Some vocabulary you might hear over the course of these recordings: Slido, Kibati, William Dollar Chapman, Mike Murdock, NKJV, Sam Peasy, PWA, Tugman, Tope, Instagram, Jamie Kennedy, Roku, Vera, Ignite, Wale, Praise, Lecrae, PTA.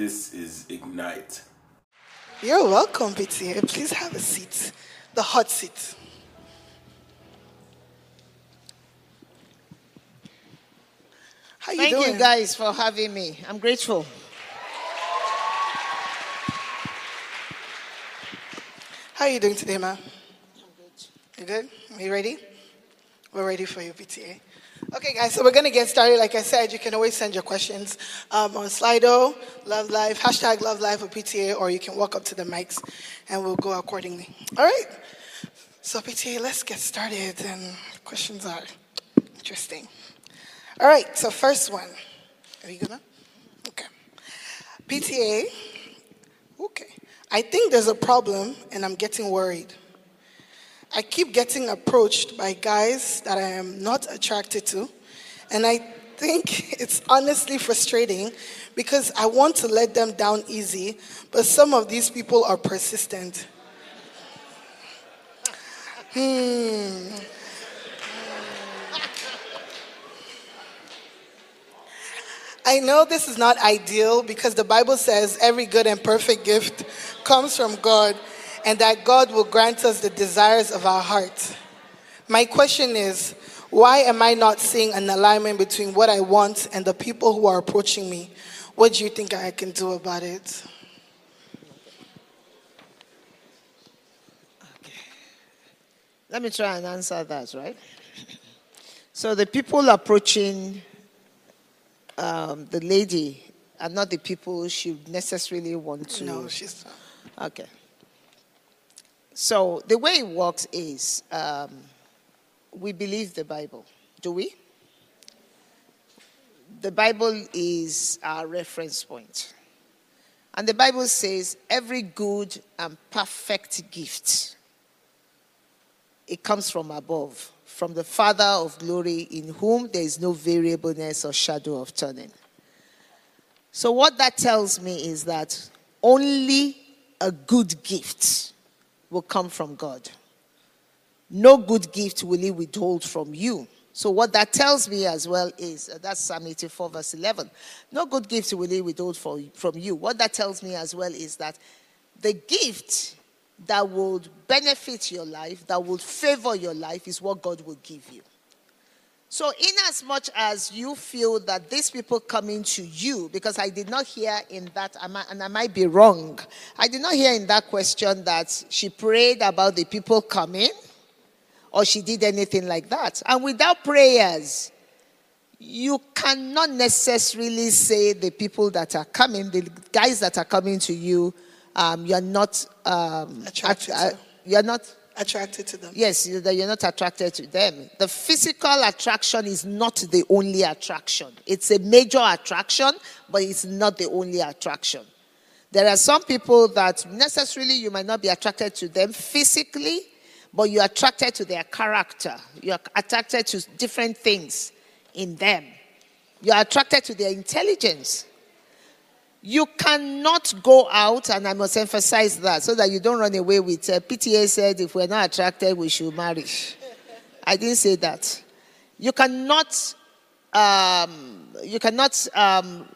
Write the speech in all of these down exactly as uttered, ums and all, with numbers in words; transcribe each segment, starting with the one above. This is Ignite. You're welcome, P T A. Please have a seat, the hot seat. How you Thank doing? you guys for having me. I'm grateful. How are you doing today, ma'am? I'm good. You good? Are you ready? We're ready for you, P T A. Okay, guys, so we're going to get started. Like I said, you can always send your questions um, on Slido, Love Live, hashtag Love Live with P T A, or you can walk up to the mics, and we'll go accordingly. All right? So, P T A, let's get started, and questions are interesting. All right, so first one. Are you good now? Okay. P T A, okay. I think there's a problem, and I'm getting worried. I keep getting approached by guys that I am not attracted to, and I think it's honestly frustrating because I want to let them down easy, but some of these people are persistent. Hmm. I know this is not ideal because the Bible says every good and perfect gift comes from God, and that God will grant us the desires of our heart. My question is, why am I not seeing an alignment between what I want and the people who are approaching me? What do you think I can do about it? Okay. Let me try and answer that, right? So the people approaching um, the lady are not the people she necessarily want to... No, she's not. Okay. So the way it works is um, we believe the Bible, do we? The Bible is our reference point. And the Bible says every good and perfect gift, it comes from above, from the Father of glory, in whom there is no variableness or shadow of turning. So what that tells me is that only a good gift will come from God. No good gift will he withhold from you. So what that tells me as well is, uh, that's Psalm eighty-four verse eleven. No good gift will he withhold for, from you. What that tells me as well is that the gift that would benefit your life, that would favor your life, is what God will give you. So in as much as you feel that these people coming to you, because I did not hear in that, and I might be wrong, I did not hear in that question that she prayed about the people coming or she did anything like that. And without prayers, you cannot necessarily say the people that are coming, the guys that are coming to you, um, you're not... Um, attracted at, uh, You're not... attracted to them. Yes, you're not attracted to them. The physical attraction is not the only attraction. It's a major attraction, but it's not the only attraction. There are some people that necessarily you might not be attracted to them physically, but you're attracted to their character. You're attracted to different things in them. You're attracted to their intelligence. You cannot go out, and I must emphasize that, so that you don't run away with, uh, P T A said, if we're not attracted, we should marry. I didn't say that. You cannot, um, you cannot um,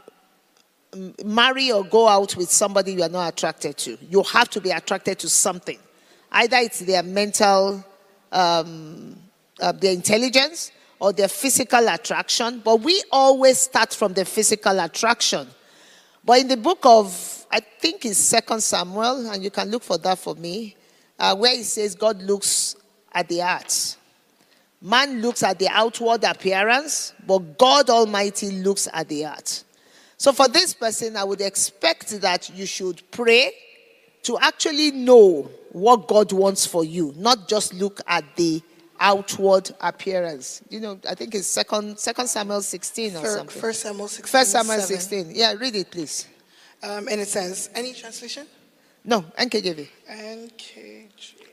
marry or go out with somebody you are not attracted to. You have to be attracted to something. Either it's their mental, um, uh, their intelligence, or their physical attraction. But we always start from the physical attraction. But in the book of, I think it's Second Samuel, and you can look for that for me, uh, where it says God looks at the heart. Man looks at the outward appearance, but God Almighty looks at the heart. So for this person, I would expect that you should pray to actually know what God wants for you, not just look at the outward appearance. You know, I think it's second, second Samuel sixteen or For, something. First Samuel sixteen. First Samuel seven. sixteen. Yeah, read it, please. Um, and it says, any translation? No, N K J V. N K J V.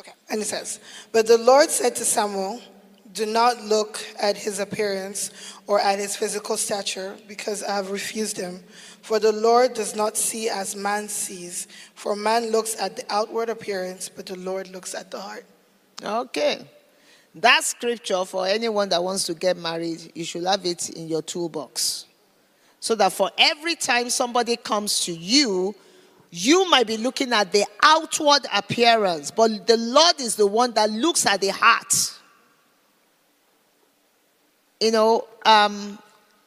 Okay, and it says, but the Lord said to Samuel, do not look at his appearance or at his physical stature, because I have refused him. For the Lord does not see as man sees. For man looks at the outward appearance, but the Lord looks at the heart. Okay. That scripture, for anyone that wants to get married, you should have it in your toolbox. so that for every time somebody comes to you, you might be looking at the outward appearance, but the Lord is the one that looks at the heart. You know, um,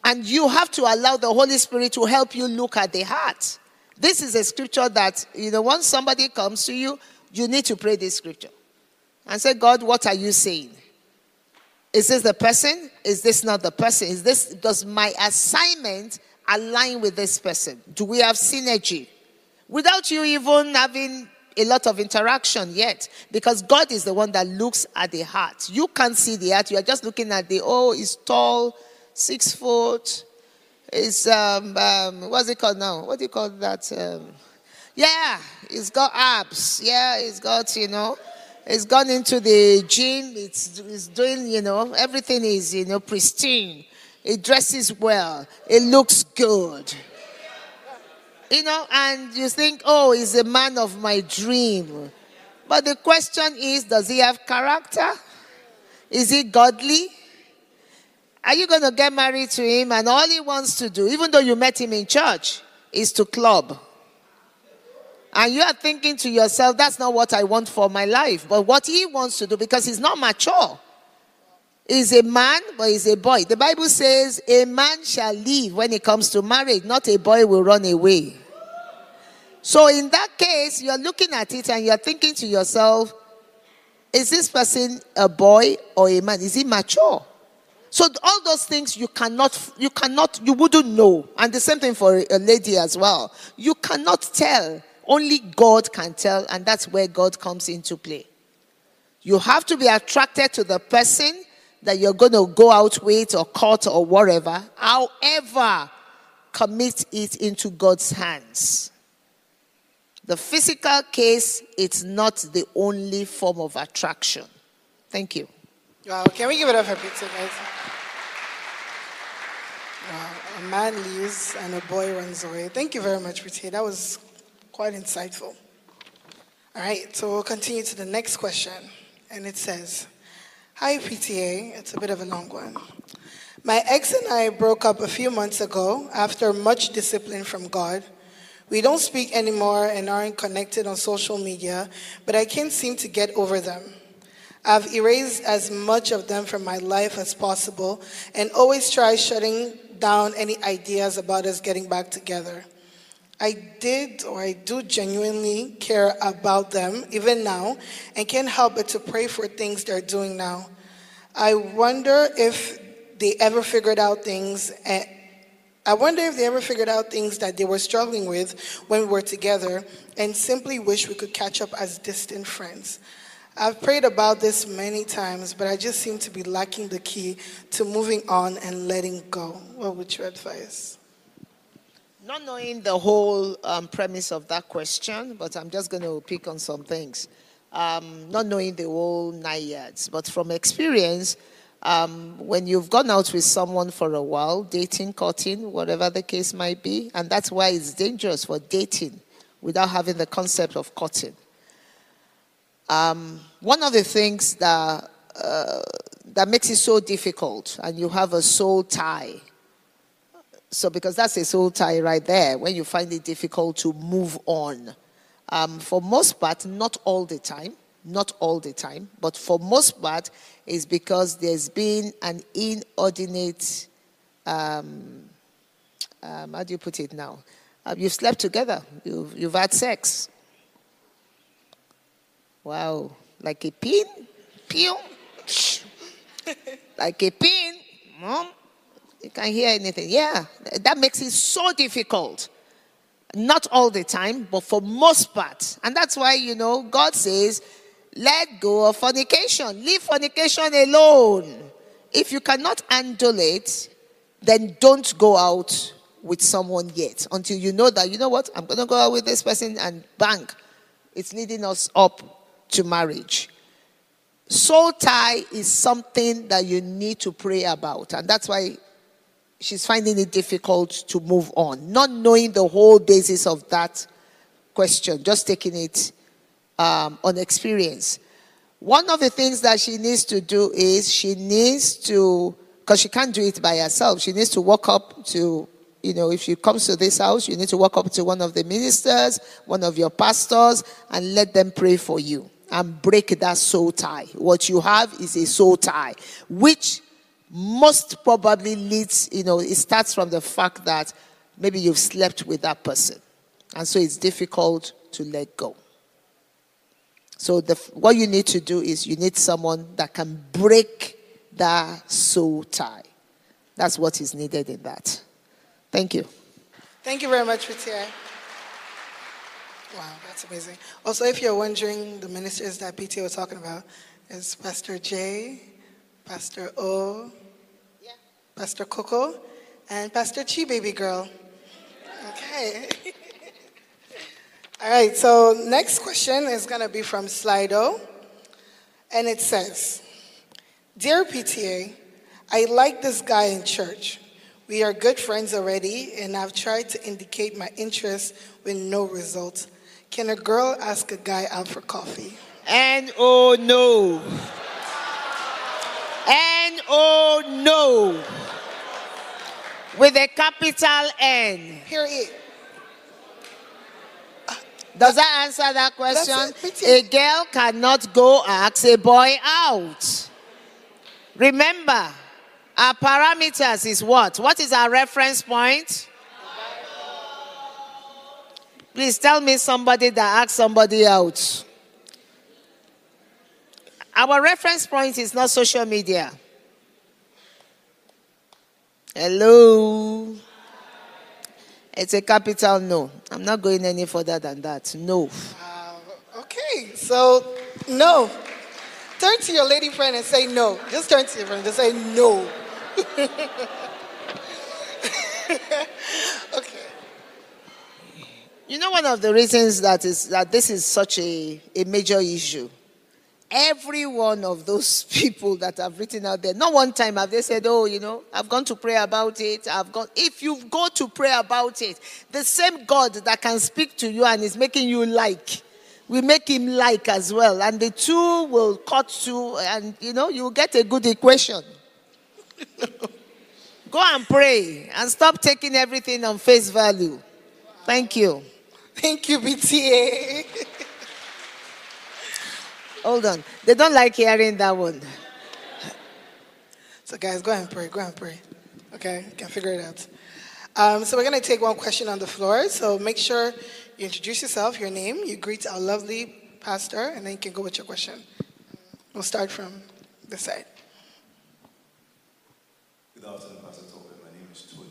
and you have to allow the Holy Spirit to help you look at the heart. This is a scripture that, you know, once somebody comes to you, you need to pray this scripture and say, God, what are you saying? Is this the person? Is this not the person? Is this, does my assignment align with this person? Do we have synergy? Without you even having a lot of interaction yet, because God is the one that looks at the heart. You can't see the heart. You are just looking at the, oh, he's tall, six foot. It's, um, um, what's it called now? What do you call that? Um, yeah, it's got abs. Yeah, it's got, you know, it's gone into the gym. It's, it's doing, you know, everything is, you know, pristine. It dresses well. It looks good. You know, and you think, oh, he's a man of my dream. But the question is, does he have character? Is he godly? Are you going to get married to him? And all he wants to do, even though you met him in church, is to club. And you are thinking to yourself, that's not what I want for my life. But what he wants to do, because he's not mature. He's a man, but he's a boy. The Bible says a man shall leave when it comes to marriage, not a boy will run away. So in that case, you're looking at it and you're thinking to yourself, is this person a boy or a man? Is he mature? So all those things you cannot, you cannot, you wouldn't know. And the same thing for a lady as well. You cannot tell. Only God can tell, and that's where God comes into play. You have to be attracted to the person that you're going to go out with or court or whatever. However, commit it into God's hands. The physical case, it's not the only form of attraction. Thank you. Wow, can we give it up for pizza, guys? Wow, a man leaves and a boy runs away. Thank you very much, P T A. That was quite insightful. All right, so we'll continue to the next question. And it says, hi, P T A. It's a bit of a long one. My ex and I broke up a few months ago after much discipline from God. We don't speak anymore and aren't connected on social media, but I can't seem to get over them. I've erased as much of them from my life as possible and always try shutting down any ideas about us getting back together. I did, or I do genuinely care about them, even now, and can't help but to pray for things they're doing now. I wonder if they ever figured out things, and I wonder if they ever figured out things that they were struggling with when we were together, and simply wish we could catch up as distant friends. I've prayed about this many times, but I just seem to be lacking the key to moving on and letting go. What would you advise? Not knowing the whole um, premise of that question, but I'm just going to pick on some things. Um, not knowing the whole nine yards, but from experience, um, when you've gone out with someone for a while, dating, courting, whatever the case might be, and that's why it's dangerous for dating without having the concept of courting. Um, one of the things that, uh, that makes it so difficult, and you have a soul tie. So because that's a soul tie right there, when you find it difficult to move on. Um, for most part, not all the time, not all the time, but for most part, it's because there's been an inordinate, um, um, how do you put it now? Uh, you've slept together, you've, you've had sex. Wow, like a pin, pew, like a pin, mom. You can't hear anything. Yeah, that makes it so difficult. Not all the time, but for most part. And that's why, you know, God says, let go of fornication. Leave fornication alone. If you cannot handle it, then don't go out with someone yet until you know that, you know what, I'm going to go out with this person, and bang, it's leading us up to marriage. Soul tie is something that you need to pray about. And that's why she's finding it difficult to move on. Not knowing the whole basis of that question. Just taking it um, on experience. One of the things that she needs to do is she needs to, because she can't do it by herself, she needs to walk up to you know, if you come to this house, you need to walk up to one of the ministers, one of your pastors, and let them pray for you and break that soul tie. What you have is a soul tie, which most probably leads, you know, it starts from the fact that maybe you've slept with that person. And so it's difficult to let go. So the, what you need to do is you need someone that can break that soul tie. That's what is needed in that. Thank you. Thank you very much, P T A. Wow, that's amazing. Also, if you're wondering, the ministers that P T A was talking about is Pastor J, Pastor O, yeah. Pastor Coco, and Pastor Chi, baby girl. Okay. All right, so next question is going to be from Slido, and it says, Dear P T A, I like this guy in church. We are good friends already, and I've tried to indicate my interest with no result. Can a girl ask a guy out for coffee? And oh no. And oh no. With a capital N. Period. Does that answer that question? A girl cannot go ask a boy out. Remember, our parameters is what? What is our reference point? Please tell me somebody that asked somebody out. Our reference point is not social media. Hello? It's a capital no. I'm not going any further than that. No. Uh, okay. So, no. Turn to your lady friend and say no. Just turn to your friend and say no. Okay. You know, one of the reasons that is that this is such a, a major issue. Every one of those people that have written out there, not one time have they said, oh, you know, I've gone to pray about it. I've gone. If you go to pray about it, the same God that can speak to you and is making you like, we make him like as well. And the two will cut to, and, you know, you'll get a good equation. Go and pray and stop taking everything on face value. Wow. Thank you. Thank you, P T A. Hold on. They don't like hearing that one. So, guys, go ahead and pray. Go ahead and pray. Okay? You can figure it out. Um, so, we're going to take one question on the floor. So, make sure you introduce yourself, your name, you greet our lovely pastor, and then you can go with your question. We'll start from this side. Good afternoon, Pastor Tope. My name is Tolu.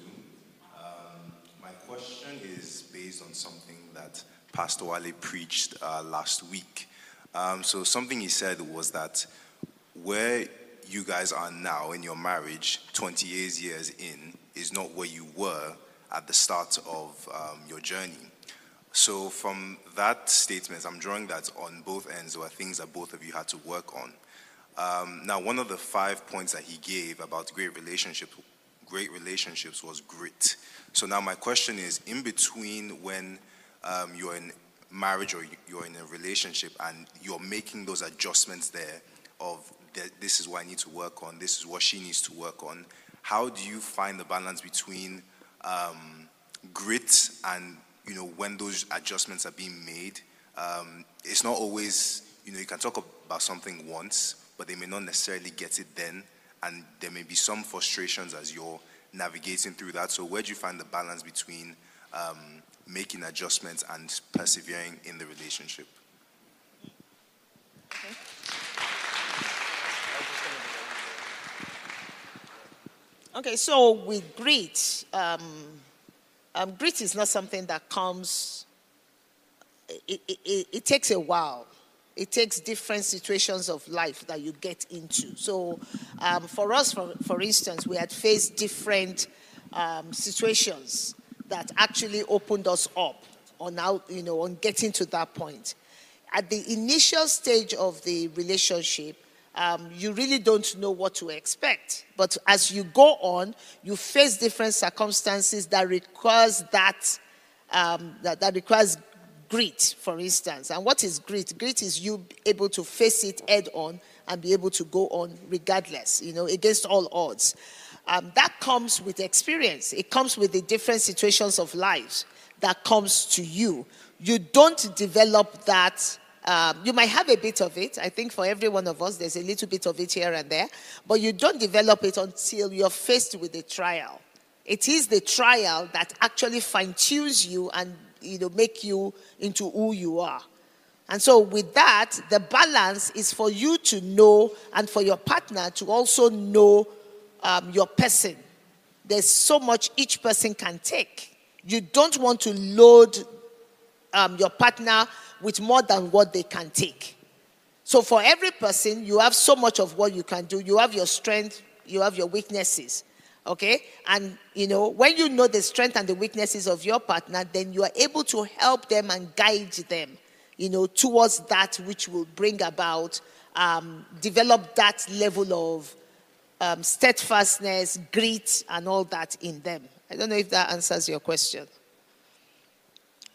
Um, my question is based on something that Pastor Wale preached uh, last week. Um, so something he said was that where you guys are now in your marriage, twenty-eight years in, is not where you were at the start of um, your journey. So from that statement, I'm drawing that on both ends were things that both of you had to work on. Um, now, one of the five points that he gave about great relationship, great relationships was grit. So now my question is, in between when um, you're in marriage or you're in a relationship and you're making those adjustments there of this is what I need to work on, this is what she needs to work on, how do you find the balance between um, grit and, you know, when those adjustments are being made? Um, it's not always, you know, you can talk about something once, but they may not necessarily get it then, and there may be some frustrations as you're navigating through that. So where do you find the balance between um, making adjustments and persevering in the relationship? Okay. Okay, so with grit, um, Um, grit is not something that comes, it, it, it, it takes a while. It takes different situations of life that you get into. So um, for us, for, for instance, we had faced different um, situations that actually opened us up on, how, you know, on getting to that point. At the initial stage of the relationship, Um, you really don't know what to expect. But as you go on, you face different circumstances that requires that, um, that, that requires grit, for instance. And what is grit? Grit is you able to face it head on and be able to go on regardless, you know, against all odds. Um, that comes with experience. It comes with the different situations of life that comes to you. You don't develop that. Um, you might have a bit of it. I think for every one of us, there's a little bit of it here and there. But you don't develop it until you're faced with a trial. It is the trial that actually fine-tunes you and, you know, make you into who you are. And so with that, the balance is for you to know and for your partner to also know um, your person. There's so much each person can take. You don't want to load um, your partner with more than what they can take. So for every person, you have so much of what you can do. You have your strength, you have your weaknesses. Okay? And, you know, when you know the strength and the weaknesses of your partner, then you are able to help them and guide them, you know, towards that which will bring about, um, develop that level of um, steadfastness, grit, and all that in them. I don't know if that answers your question.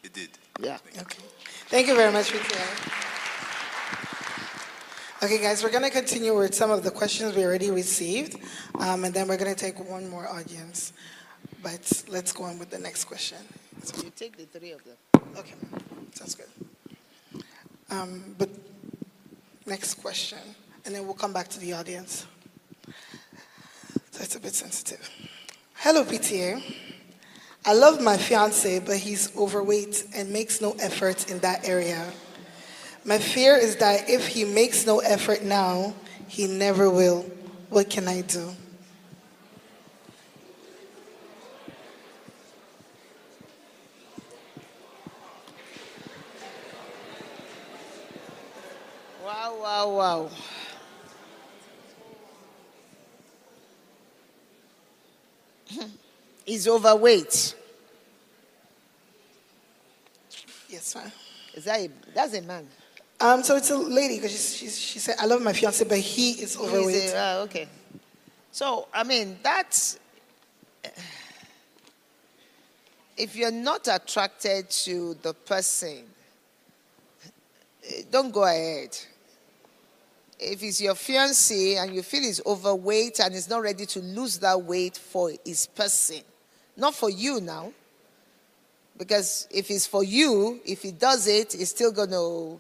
It did. Yeah. Thank okay. Thank you very much, P T A. Okay, guys, we're going to continue with some of the questions we already received, um, and then we're going to take one more audience. But let's go on with the next question. So you take the three of them. Okay, sounds good. Um, but next question, and then we'll come back to the audience. So it's a bit sensitive. Hello, P T A. I love my fiancé, but he's overweight and makes no effort in that area. My fear is that if he makes no effort now, he never will. What can I do? Wow, wow, wow. He's overweight. Yes, ma'am. Is that a, that's a man? Um, so it's a lady, because she, she, she said, I love my fiancé, but he is overweight. He is a, uh, okay. So, I mean, that's... Uh, if you're not attracted to the person, don't go ahead. If it's your fiancé and you feel he's overweight and he's not ready to lose that weight for his person, not for you now, because if it's for you, if he does it, it's still going to,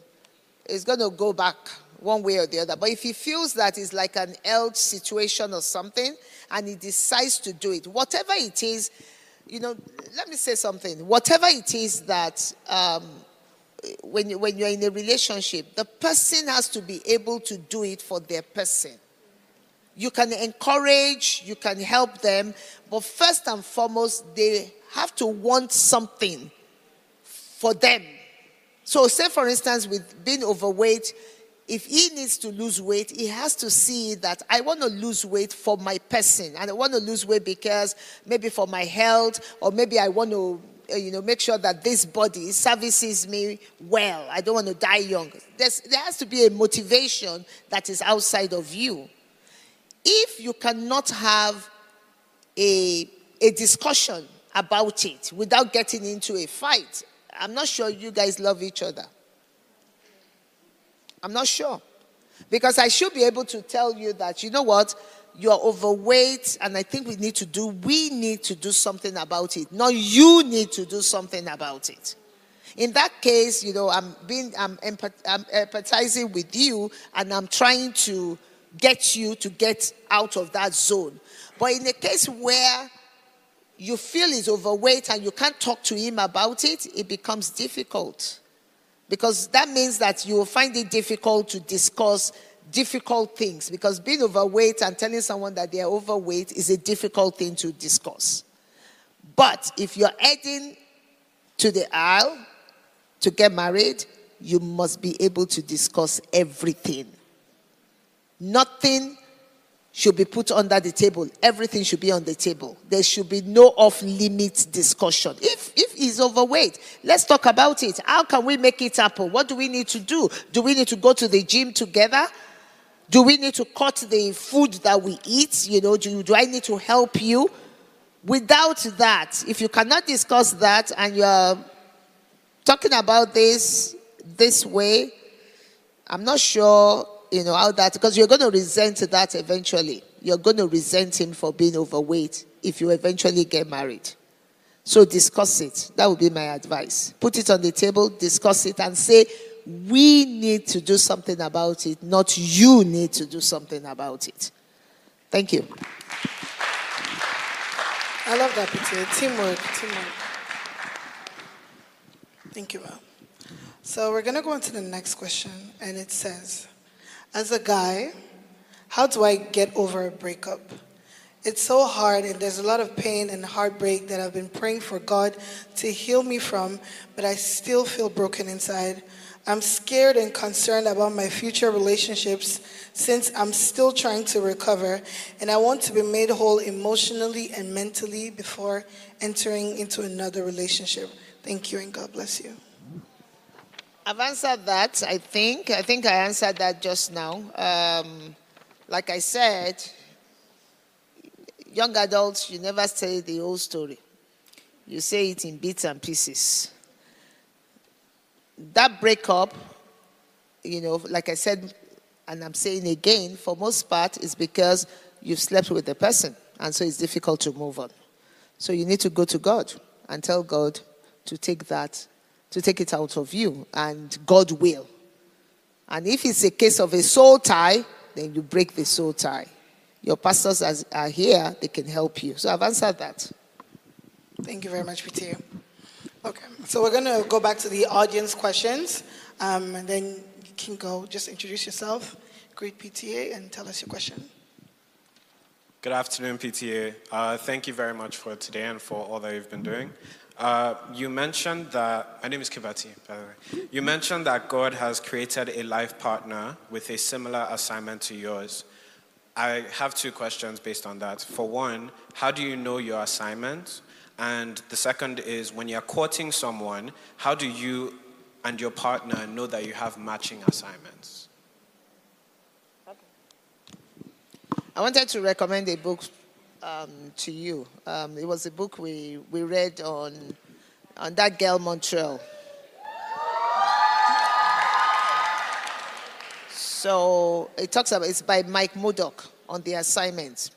it's going to go back one way or the other. But if he feels that it's like an health situation or something and he decides to do it, whatever it is, you know, let me say something. Whatever it is that... Um, When, you, when you're in a relationship, the person has to be able to do it for their person. You can encourage, you can help them, but first and foremost, they have to want something for them. So say, for instance, with being overweight, if he needs to lose weight, he has to see that I want to lose weight for my person. And I want to lose weight because maybe for my health, or maybe I want to... you know, make sure that this body services me well. I don't want to die young. There's, there has to be a motivation that is outside of you. If you cannot have a, a discussion about it without getting into a fight, I'm not sure you guys love each other. I'm not sure. Because I should be able to tell you that, you know what, you are overweight, and I think we need to do, we need to do something about it. Not you need to do something about it. In that case, you know, I'm being, I'm, empath, I'm empathizing with you, and I'm trying to get you to get out of that zone. But in the case where you feel he's overweight and you can't talk to him about it, it becomes difficult. Because that means that you will find it difficult to discuss difficult things, because being overweight and telling someone that they are overweight is a difficult thing to discuss. But if you're heading to the aisle to get married, you must be able to discuss everything. Nothing should be put under the table. Everything should be on the table. There should be no off-limit discussion. If if he's overweight, let's talk about it. How can we make it happen? What do we need to do? Do we need to go to the gym together? Do we need to cut the food that we eat? You know, do, do I need to help you? Without that, if you cannot discuss that and you're talking about this this way, I'm not sure, you know, how that, because you're going to resent that eventually. you're going to resent him for being overweight if you eventually get married. So discuss it. That would be my advice. Put it on the table, discuss it, and say, we need to do something about it, not you need to do something about it. Thank you. I love that, P T A. Teamwork, teamwork. Thank you, Al. So we're going to go on to the next question, and it says, as a guy, how do I get over a breakup? It's so hard, and there's a lot of pain and heartbreak that I've been praying for God to heal me from, but I still feel broken inside. I'm scared and concerned about my future relationships since I'm still trying to recover, and I want to be made whole emotionally and mentally before entering into another relationship. Thank you, and God bless you. I've answered that, I think. I think I answered that just now. Um, like I said, young adults, you never say the whole story. You say it in bits and pieces. That breakup, you know, like I said, and I'm saying again, for most part, is because you've slept with the person, and so it's difficult to move on. So you need to go to God and tell God to take that, to take it out of you, and God will. And if it's a case of a soul tie, then you break the soul tie. Your pastors are here, they can help you. So I've answered that. Thank you very much, P T A. Okay, so we're going to go back to the audience questions, um, and then you can go just introduce yourself, greet P T A, and tell us your question. Good afternoon, P T A. Uh, thank you very much for today and for all that you've been doing. Uh, you mentioned that, my name is Kibati, by the way. You mentioned that God has created a life partner with a similar assignment to yours. I have two questions based on that. For one, how do you know your assignment? And the second is, when you're courting someone, how do you and your partner know that you have matching assignments? I wanted to recommend a book Um, to you. Um, it was a book we, we read on, on that girl Montreal. So it talks about, it's by Mike Murdock, on the assignment.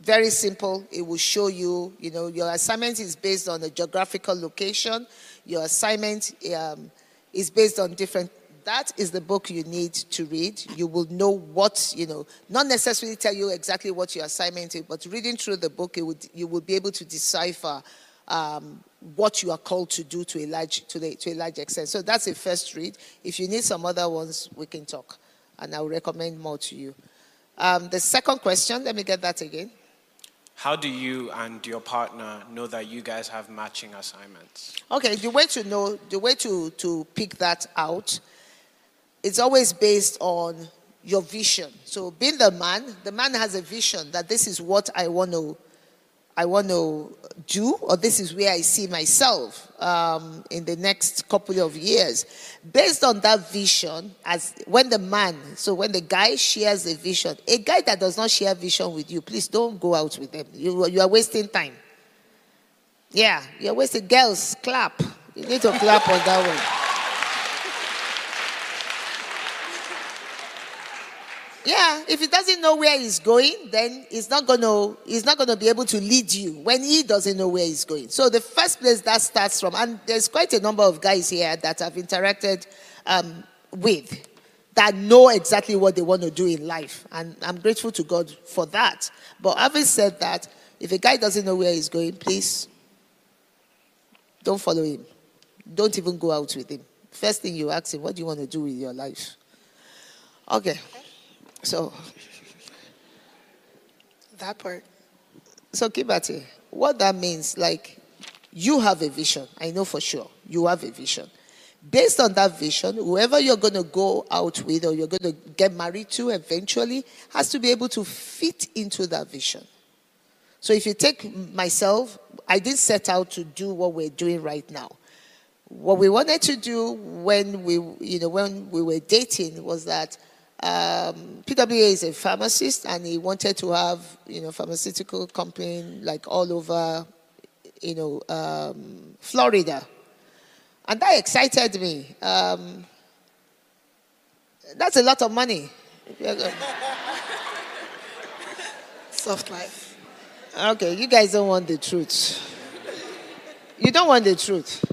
Very simple. It will show you, you know, your assignment is based on a geographical location. Your assignment um, is based on different. That is the book you need to read. You will know what, you know, not necessarily tell you exactly what your assignment is, but reading through the book, it would, you will be able to decipher um, what you are called to do to a, large, to, the, to a large extent. So that's a first read. If you need some other ones, we can talk, and I will recommend more to you. Um, the second question, let me get that again. How do you and your partner know that you guys have matching assignments? Okay, the way to know, the way to, to pick that out, it's always based on your vision. So being the man, the man has a vision that this is what I want to, I want to do, or this is where I see myself um, in the next couple of years. Based on that vision, as when the man, so when the guy shares a vision, a guy that does not share vision with you, please don't go out with them. You, you are wasting time. Yeah, you're wasting. Girls, clap. You need to clap on that one. Yeah, if he doesn't know where he's going, then he's not going to he's not going to be able to lead you when he doesn't know where he's going. So the first place that starts from, and there's quite a number of guys here that I've interacted um, with that know exactly what they want to do in life, and I'm grateful to God for that. But having said that, if a guy doesn't know where he's going, please don't follow him. Don't even go out with him. First thing you ask him, what do you want to do with your life? Okay. So, that part. So, Kibati, what that means, like, you have a vision. I know for sure you have a vision. Based on that vision, whoever you're going to go out with or you're going to get married to eventually has to be able to fit into that vision. So, if you take myself, I didn't set out to do what we're doing right now. What we wanted to do when we, you know, when we were dating was that Um, P W A is a pharmacist, and he wanted to have, you know, pharmaceutical company like all over, you know, um, Florida. And that excited me. Um, that's a lot of money. soft life. Okay, you guys don't want the truth. You don't want the truth.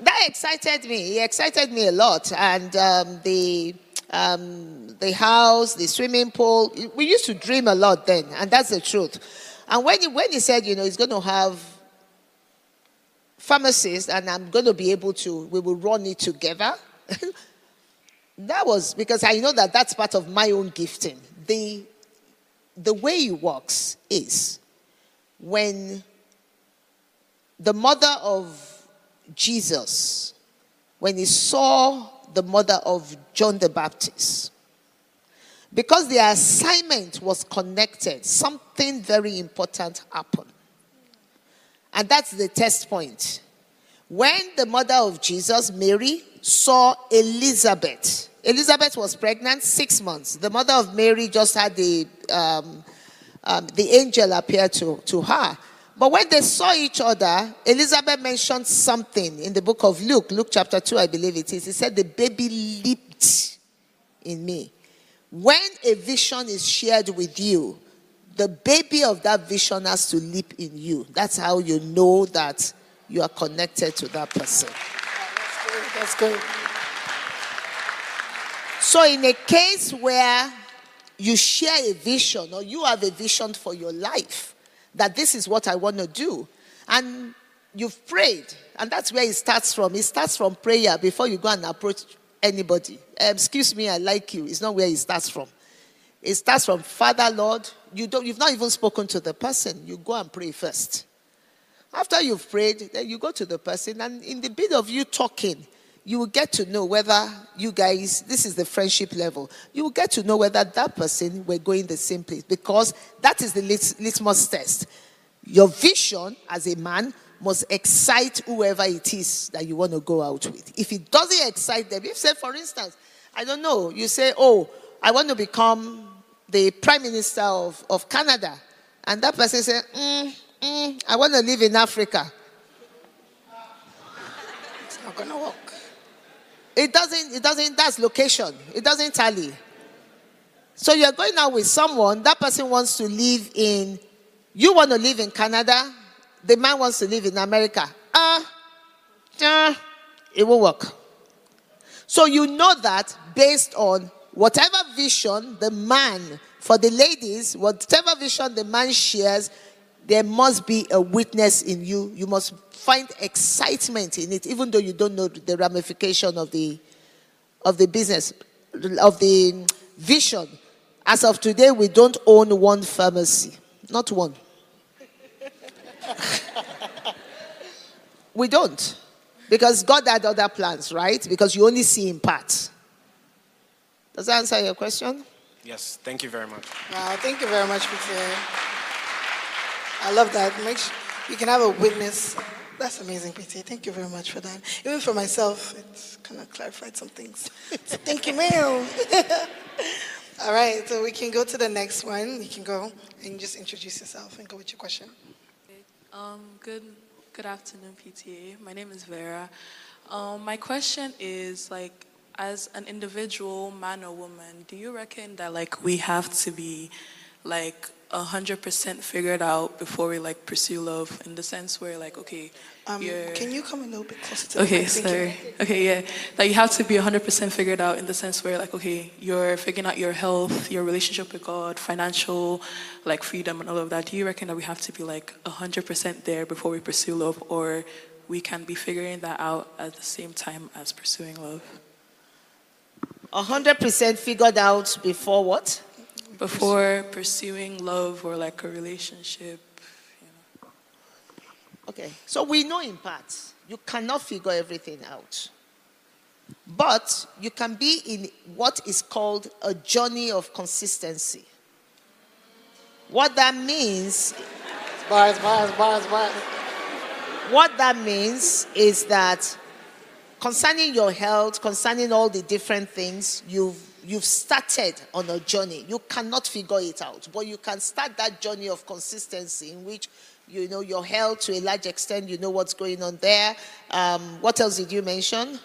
That excited me. It excited me a lot. And um, the um, the house, the swimming pool, we used to dream a lot then, and that's the truth. And when he, when he said, you know, he's going to have pharmacists and I'm going to be able to, we will run it together. That was because I know that that's part of my own gifting. The, the way it works is when the mother of Jesus, when he saw the mother of John the Baptist, because their assignment was connected, something very important happened. And that's the test point. When the mother of Jesus, Mary, saw Elizabeth. Elizabeth was pregnant six months. The mother of Mary just had the, um, um, the angel appear to, to her. But when they saw each other, Elizabeth mentioned something in the book of Luke, Luke chapter two, I believe it is. It said, the baby leaped in me. When a vision is shared with you, the baby of that vision has to leap in you. That's how you know that you are connected to that person. That's good. So in a case where you share a vision or you have a vision for your life, that this is what I want to do, and you've prayed, and that's where it starts from. It starts from prayer before you go and approach anybody. Um, excuse me, I like you. It's not where it starts from. It starts from, Father, Lord, you don't, you've not even spoken to the person. You go and pray first. After you've prayed, then you go to the person, and in the bit of you talking, you will get to know whether you guys, this is the friendship level, you will get to know whether that person were going the same place, because that is the lit- litmus test. Your vision as a man must excite whoever it is that you want to go out with. If it doesn't excite them, if say, for instance, I don't know, you say, oh, I want to become the Prime Minister of, of Canada, and that person says, mm, mm, I want to live in Africa. It's not going to work. It doesn't, it doesn't, that's location. It doesn't tally. So you're going out with someone, that person wants to live in, you want to live in Canada, the man wants to live in America. Ah, uh, uh, it will work. So you know that based on whatever vision the man, for the ladies, whatever vision the man shares, there must be a witness in you. You must find excitement in it, even though you don't know the ramification of the, of the business, of the vision. As of today, we don't own one pharmacy. Not one. We don't. Because God had other plans, right? Because you only see in part. Does that answer your question? Yes. Thank you very much. Wow, thank you very much, P T A. I love that. Make sure you can have a witness. That's amazing, P T A. Thank you very much for that. Even for myself, it kind of clarified some things. So thank you, ma'am. All right, so we can go to the next one. You can go and just introduce yourself and go with your question. Um, good, good afternoon, P T A. My name is Vera. Um, my question is, like, as an individual, man or woman, do you reckon that, like, we have to be, like, one hundred percent figured out before we, like, pursue love, in the sense where, like, okay, um, you're... Can you come a little bit closer to okay, the mic? Sorry. Okay, yeah. Like, you have to be one hundred percent figured out in the sense where, like, okay, you're figuring out your health, your relationship with God, financial, like, freedom and all of that. Do you reckon that we have to be, like, one hundred percent there before we pursue love, or we can be figuring that out at the same time as pursuing love? one hundred percent figured out before what? Before pursuing love or like a relationship. You know. Okay, so we know in parts. You cannot figure everything out. But you can be in what is called a journey of consistency. What that means... Bars, bars, bars, bars. What that means is that concerning your health, concerning all the different things, you've You've started on a journey. You cannot figure it out, but you can start that journey of consistency in which you know your health to a large extent, you know what's going on there. Um, what else did you mention?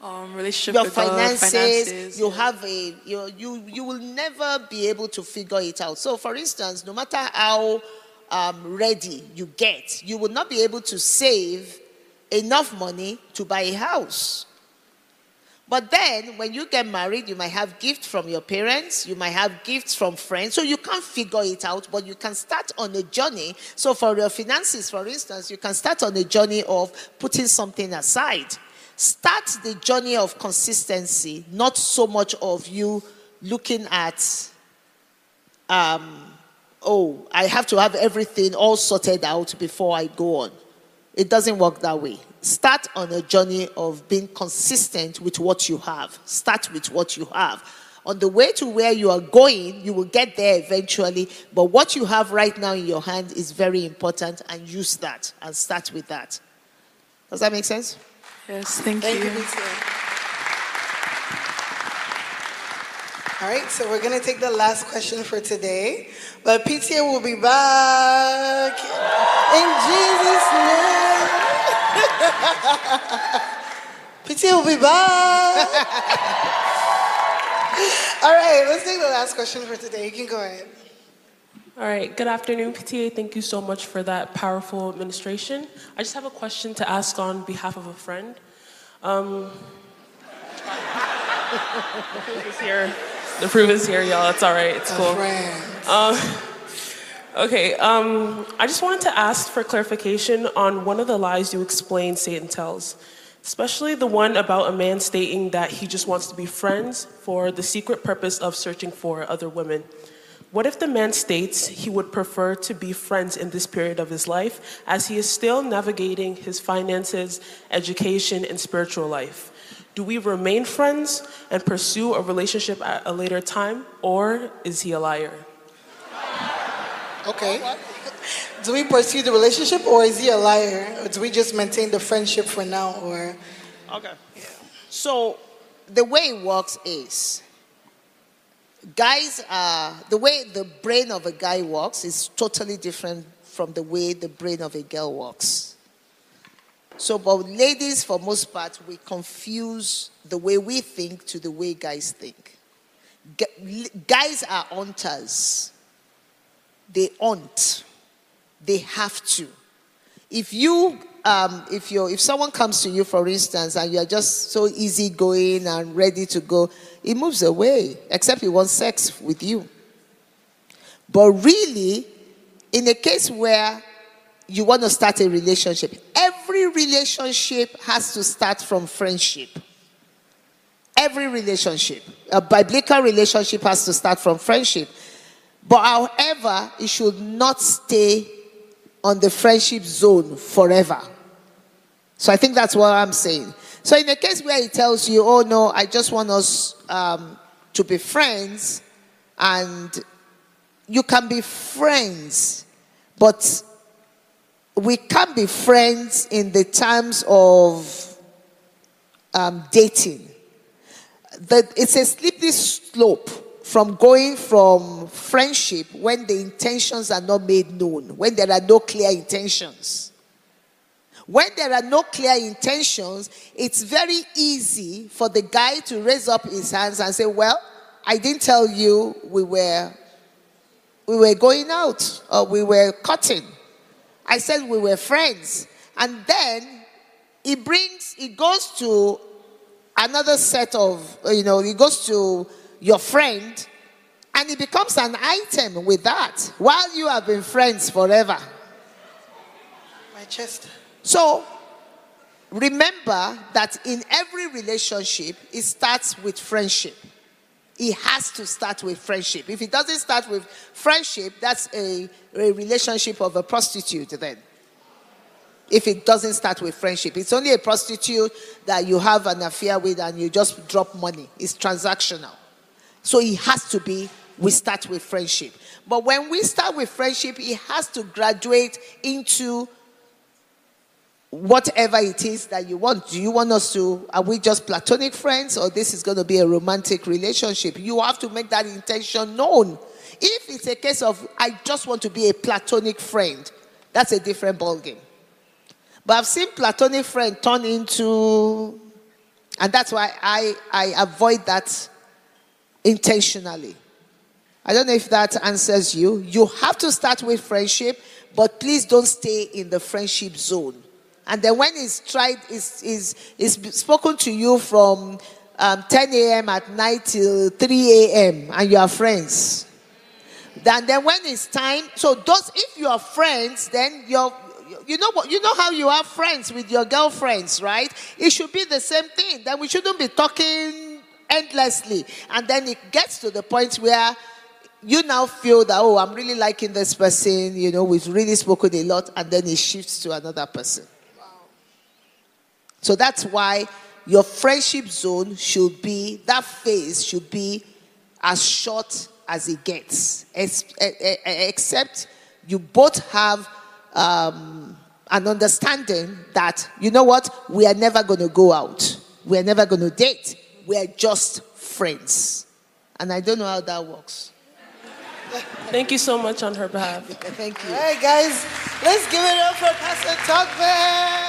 um, relationship your with finances, the finances. You have a you you you will never be able to figure it out. So, for instance, no matter how um, ready you get, you will not be able to save enough money to buy a house. But then, when you get married, you might have gifts from your parents, you might have gifts from friends, so you can't figure it out, but you can start on a journey. So for your finances, for instance, you can start on a journey of putting something aside. Start the journey of consistency, not so much of you looking at, um, oh, I have to have everything all sorted out before I go on. It doesn't work that way. Start on a journey of being consistent with what you have. Start with what you have. On the way to where you are going, you will get there eventually, but what you have right now in your hand is very important, and use that and start with that. Does that make sense? Yes, thank, thank you. you. All right, so we're going to take the last question for today, but P T A will be back in Jesus' name. P T A will be back. All right, let's take the last question for today. You can go ahead. All right, good afternoon, P T A. Thank you so much for that powerful administration. I just have a question to ask on behalf of a friend. Um, the proof is here. The proof is here, y'all. It's all right. It's cool. Um, Okay, um, I just wanted to ask for clarification on one of the lies you explained Satan tells, especially the one about a man stating that he just wants to be friends for the secret purpose of searching for other women. What if the man states he would prefer to be friends in this period of his life as he is still navigating his finances, education, and spiritual life? Do we remain friends and pursue a relationship at a later time, or is he a liar? Okay. Do we pursue the relationship, or is he a liar? Or do we just maintain the friendship for now? Or okay. Yeah. So the way it works is, guys are, the way the brain of a guy works is totally different from the way the brain of a girl works. So, but ladies, for most part, we confuse the way we think to the way guys think. Guys are hunters. They aren't. They have to. If you, um, if you, if someone comes to you, for instance, and you are just so easygoing and ready to go, he moves away. Except he wants sex with you. But really, in a case where you want to start a relationship, every relationship has to start from friendship. Every relationship, a biblical relationship, has to start from friendship. But however, it should not stay on the friendship zone forever. So I think that's what I'm saying. So in the case where he tells you, oh no, I just want us um, to be friends, and you can be friends, but we can't be friends in the terms of um, dating. That it's a slippery slope. From going from friendship when the intentions are not made known, when there are no clear intentions. When there are no clear intentions, it's very easy for the guy to raise up his hands and say, well, I didn't tell you we were, we were going out, or we were cutting. I said we were friends. And then he brings, he goes to another set of, you know, he goes to your friend, and it becomes an item with that, while you have been friends forever. My chest. So, remember that in every relationship, it starts with friendship. It has to start with friendship. If it doesn't start with friendship, that's a, a relationship of a prostitute then. If it doesn't start with friendship. It's only a prostitute that you have an affair with and you just drop money. It's transactional. So it has to be, we start with friendship. But when we start with friendship, it has to graduate into whatever it is that you want. Do you want us to, are we just platonic friends, or this is going to be a romantic relationship? You have to make that intention known. If it's a case of, I just want to be a platonic friend, that's a different ballgame. But I've seen platonic friend turn into And that's why I, I avoid that intentionally. I don't know if that answers you. You have to start with friendship, but please don't stay in the friendship zone. And then when it's tried, it's, it's, it's spoken to you from um, ten A M at night till three A M and you are friends. Then, then when it's time, so those, if you are friends, then you're, you know what, you know how you are friends with your girlfriends, right? It should be the same thing. Then we shouldn't be talking endlessly. And then it gets to the point where you now feel that, oh, I'm really liking this person, you know, we've really spoken a lot, and then it shifts to another person. Wow. So that's why your friendship zone should be, that phase should be as short as it gets, except you both have um, an understanding that, you know what, we are never going to go out. We are never going to date. We are just friends. And I don't know how that works. Thank you so much on her behalf. Thank you. All right, guys, let's give it up for Pastor Tugman.